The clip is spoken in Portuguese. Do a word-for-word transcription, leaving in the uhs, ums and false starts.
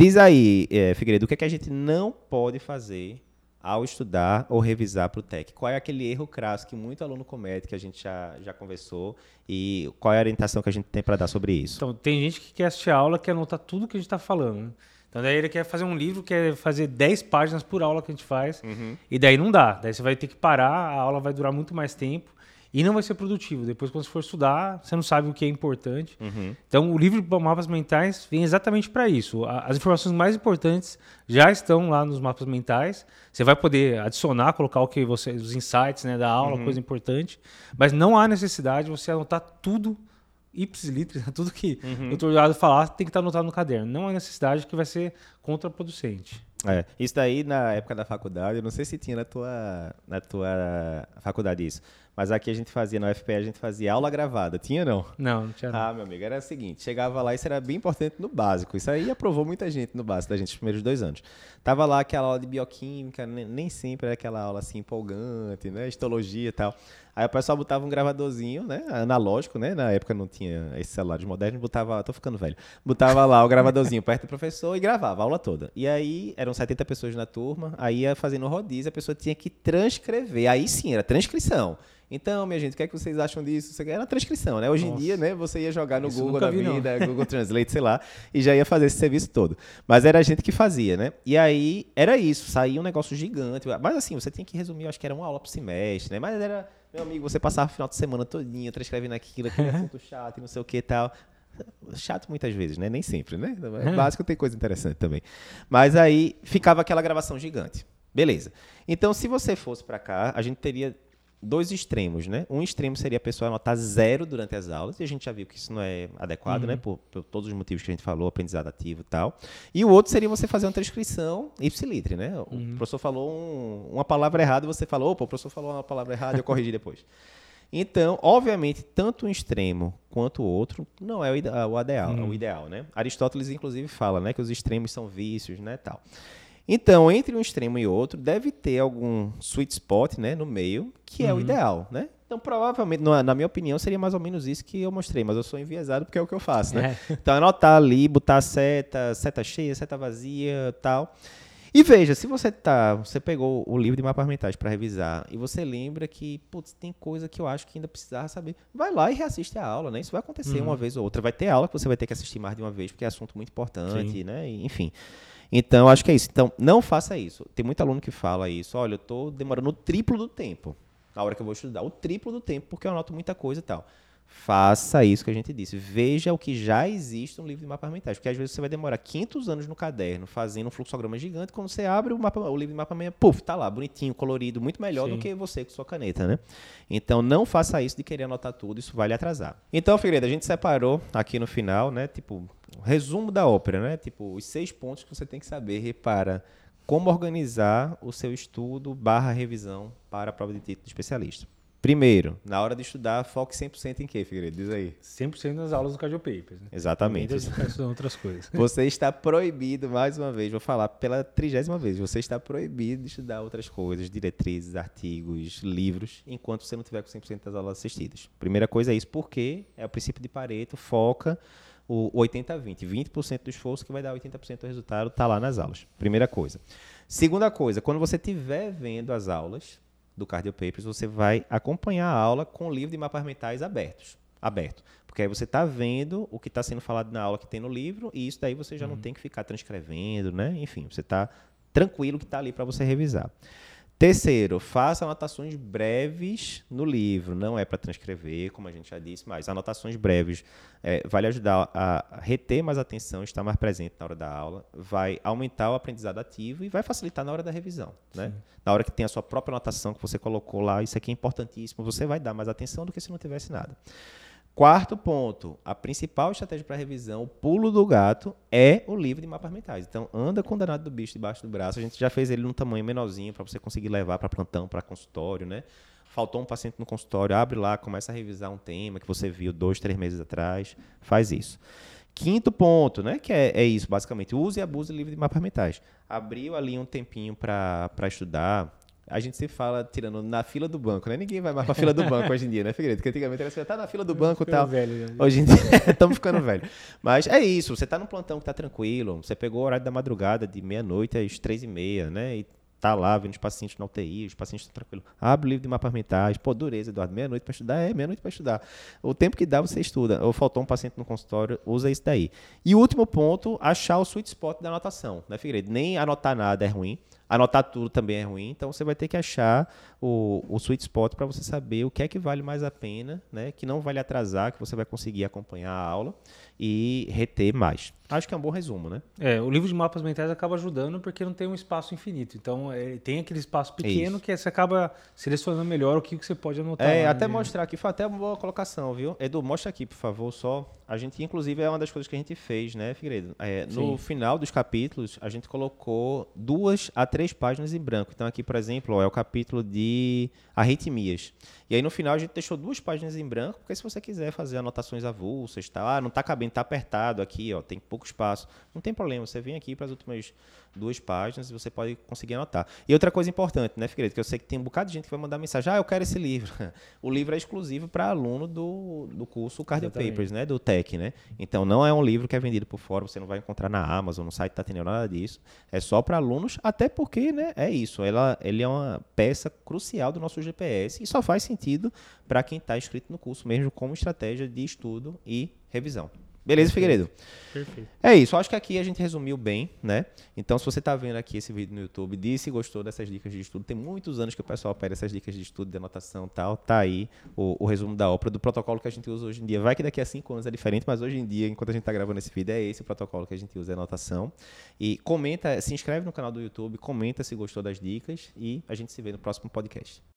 Diz aí, é, Figueiredo, o que é que a gente não pode fazer ao estudar ou revisar para o T E C? Qual é aquele erro crasso que muito aluno comete, que a gente já, já conversou, e qual é a orientação que a gente tem para dar sobre isso? Então, tem gente que quer assistir a aula, quer anotar tudo que a gente está falando, né? Então, daí ele quer fazer um livro, quer fazer dez páginas por aula que a gente faz, uhum. e daí não dá. Daí você vai ter que parar, a aula vai durar muito mais tempo e não vai ser produtivo. Depois, quando você for estudar, você não sabe o que é importante. Uhum. Então, o livro Mapas Mentais vem exatamente para isso. As informações mais importantes já estão lá nos mapas mentais. Você vai poder adicionar, colocar o que você, os insights, né, da aula, uhum. coisa importante, mas não há necessidade de você anotar tudo ipsis litteris, tudo que uhum. o doutor Eduardo falar tem que estar anotado no caderno. Não há necessidade, que vai ser contraproducente. É, isso daí na época da faculdade, eu não sei se tinha na tua, na tua faculdade isso, mas aqui a gente fazia, na U F P E a gente fazia aula gravada, tinha não? Não, não tinha não. Ah, meu amigo, era o seguinte, chegava lá, isso era bem importante no básico, isso aí aprovou muita gente no básico da gente, os primeiros dois anos. Tava lá aquela aula de bioquímica, nem, nem sempre era aquela aula assim empolgante, né, histologia e tal. Aí o pessoal botava um gravadorzinho, né, analógico, né, na época não tinha esses celulares modernos, botava, tô ficando velho, botava lá o gravadorzinho perto do professor e gravava a aula toda. E aí eram setenta pessoas na turma, aí ia fazendo rodízio, a pessoa tinha que transcrever, aí sim, era transcrição. Então, minha gente, o que é que vocês acham disso? Era transcrição, né? Hoje Nossa. Em dia, né, você ia jogar no Isso Google da vida, não. Google Translate, sei lá, e já ia fazer esse serviço todo. Mas era a gente que fazia, né? E aí, era isso, saía um negócio gigante. Mas assim, você tinha que resumir, acho que era uma aula por semestre, né? Mas era, meu amigo, você passava o final de semana todinho transcrevendo aquilo, aquele assunto chato e não sei o que e tal. Chato muitas vezes, né? Nem sempre, né? É básico, tem coisa interessante também. Mas aí, ficava aquela gravação gigante. Beleza. Então, se você fosse pra cá, a gente teria dois extremos, né? Um extremo seria a pessoa anotar zero durante as aulas, e a gente já viu que isso não é adequado, uhum. né? Por, por todos os motivos que a gente falou, aprendizado ativo e tal. E o outro seria você fazer uma transcrição ipsis litteris, né? O uhum. professor falou um, uma palavra errada, você falou, opa, o professor falou uma palavra errada, eu corrigi depois. Então, obviamente, tanto um extremo quanto o outro não é o ideal, uhum. o ideal, né? Aristóteles, inclusive, fala, né, que os extremos são vícios, né, tal. Então, entre um extremo e outro, deve ter algum sweet spot, né, no meio, que uhum. é o ideal, né? Então, provavelmente, na, na minha opinião, seria mais ou menos isso que eu mostrei, mas eu sou enviesado porque é o que eu faço, né? É. Então, anotar ali, botar seta, seta cheia, seta vazia, tal. E veja, se você tá, você pegou o livro de mapas mentais para revisar e você lembra que, putz, tem coisa que eu acho que ainda precisava saber, vai lá e reassiste a aula, né? Isso vai acontecer uhum. uma vez ou outra. Vai ter aula que você vai ter que assistir mais de uma vez, porque é assunto muito importante, Sim. né? E, enfim... Então, acho que é isso. Então, não faça isso. Tem muito aluno que fala isso. Olha, eu estou demorando o triplo do tempo na hora que eu vou estudar. O triplo do tempo, porque eu anoto muita coisa e tal. Faça isso que a gente disse. Veja o que já existe no livro de mapas mentais. Porque às vezes você vai demorar quinhentos anos no caderno fazendo um fluxograma gigante. Quando você abre o, mapa, o livro de mapas mentais, puf, tá lá, bonitinho, colorido, muito melhor Sim. do que você com sua caneta, né? Então, não faça isso de querer anotar tudo. Isso vai lhe atrasar. Então, Figueiredo, a gente separou aqui no final, né? Tipo... resumo da ópera, né? Tipo, os seis pontos que você tem que saber para como organizar o seu estudo barra revisão para a prova de título de especialista. Primeiro, na hora de estudar, foque cem por cento em quê, Figueiredo? Diz aí. cem por cento nas aulas do Cardio Papers, né? Exatamente. Outras coisas. Você está proibido, mais uma vez, vou falar pela trigésima vez, você está proibido de estudar outras coisas, diretrizes, artigos, livros, enquanto você não tiver com cem por cento das aulas assistidas. Primeira coisa é isso, porque é o princípio de Pareto, foca o oitenta a vinte, vinte por cento do esforço que vai dar oitenta por cento do resultado está lá nas aulas. Primeira coisa. Segunda coisa, quando você estiver vendo as aulas do Cardio Papers, você vai acompanhar a aula com o livro de mapas mentais abertos, aberto. Porque aí você está vendo o que está sendo falado na aula que tem no livro e isso daí você já uhum. não tem que ficar transcrevendo, né? Enfim, você está tranquilo que está ali para você revisar. Terceiro, faça anotações breves no livro. Não é para transcrever, como a gente já disse, mas anotações breves é, vai lhe ajudar a reter mais atenção, estar mais presente na hora da aula, vai aumentar o aprendizado ativo e vai facilitar na hora da revisão, né? Na hora que tem a sua própria anotação que você colocou lá, isso aqui é importantíssimo, você vai dar mais atenção do que se não tivesse nada. Quarto ponto, a principal estratégia para revisão, o pulo do gato, é o livro de mapas mentais. Então, anda com o danado do bicho debaixo do braço. A gente já fez ele num tamanho menorzinho para você conseguir levar para plantão, para consultório, né? Faltou um paciente no consultório, abre lá, começa a revisar um tema que você viu dois, três meses atrás, faz isso. Quinto ponto, né, que é, é isso, basicamente, use e abuse do livro de mapas mentais. Abriu ali um tempinho para estudar, A gente sempre fala, tirando na fila do banco, né? Ninguém vai mais pra fila do banco hoje em dia, né, Figueiredo? Porque antigamente era assim, tá na fila do banco e tal. Velho, hoje em dia, estamos ficando velho. Mas é isso, você tá num plantão que tá tranquilo, você pegou o horário da madrugada, de meia-noite às três e meia, né? E tá lá vendo os pacientes na U T I, os pacientes estão tranquilos. Abre o livro de mapas mentais, pô, dureza, Eduardo, meia-noite pra estudar? É, meia-noite pra estudar. O tempo que dá, você estuda. Ou faltou um paciente no consultório, usa isso daí. E o último ponto, achar o sweet spot da anotação, né, Figueiredo? Nem anotar nada é ruim. Anotar tudo também é ruim, então você vai ter que achar o, o sweet spot para você saber o que é que vale mais a pena, né? Que não vale atrasar, que você vai conseguir acompanhar a aula e reter mais. Acho que é um bom resumo, né? É, o livro de mapas mentais acaba ajudando porque não tem um espaço infinito. Então, é, tem aquele espaço pequeno Isso. que você acaba selecionando melhor o que você pode anotar. É, lá, até né? mostrar aqui, foi até uma boa colocação, viu? Edu, mostra aqui, por favor, só. A gente, inclusive, é uma das coisas que a gente fez, né, Figueiredo? É, no final dos capítulos, a gente colocou duas a três páginas em branco. Então, aqui, por exemplo, ó, é o capítulo de arritmias. E aí, no final, a gente deixou duas páginas em branco, porque se você quiser fazer anotações avulsas, tá? Ah, não tá cabendo, tá apertado aqui, ó, tem pouco espaço. Não tem problema, você vem aqui para as últimas duas páginas e você pode conseguir anotar. E outra coisa importante, né, Figueiredo, que eu sei que tem um bocado de gente que vai mandar mensagem, ah, eu quero esse livro. O livro é exclusivo para aluno do, do curso Cardio Papers, né, do T E C, né? Então, não é um livro que é vendido por fora, você não vai encontrar na Amazon, no site tá tendo nada disso. É só para alunos, até porque, né, é isso, ela, ele é uma peça crucial do nosso G P S e só faz sentido para quem está inscrito no curso mesmo como estratégia de estudo e revisão. Beleza, Figueiredo? Perfeito. É isso, acho que aqui a gente resumiu bem, né? Então, se você está vendo aqui esse vídeo no YouTube, disse que gostou dessas dicas de estudo, tem muitos anos que o pessoal pede essas dicas de estudo, de anotação e tal, tá aí o, o resumo da ópera, do protocolo que a gente usa hoje em dia. Vai que daqui a cinco anos é diferente, mas hoje em dia, enquanto a gente está gravando esse vídeo, é esse o protocolo que a gente usa, é anotação. E comenta, se inscreve no canal do YouTube, comenta se gostou das dicas e a gente se vê no próximo podcast.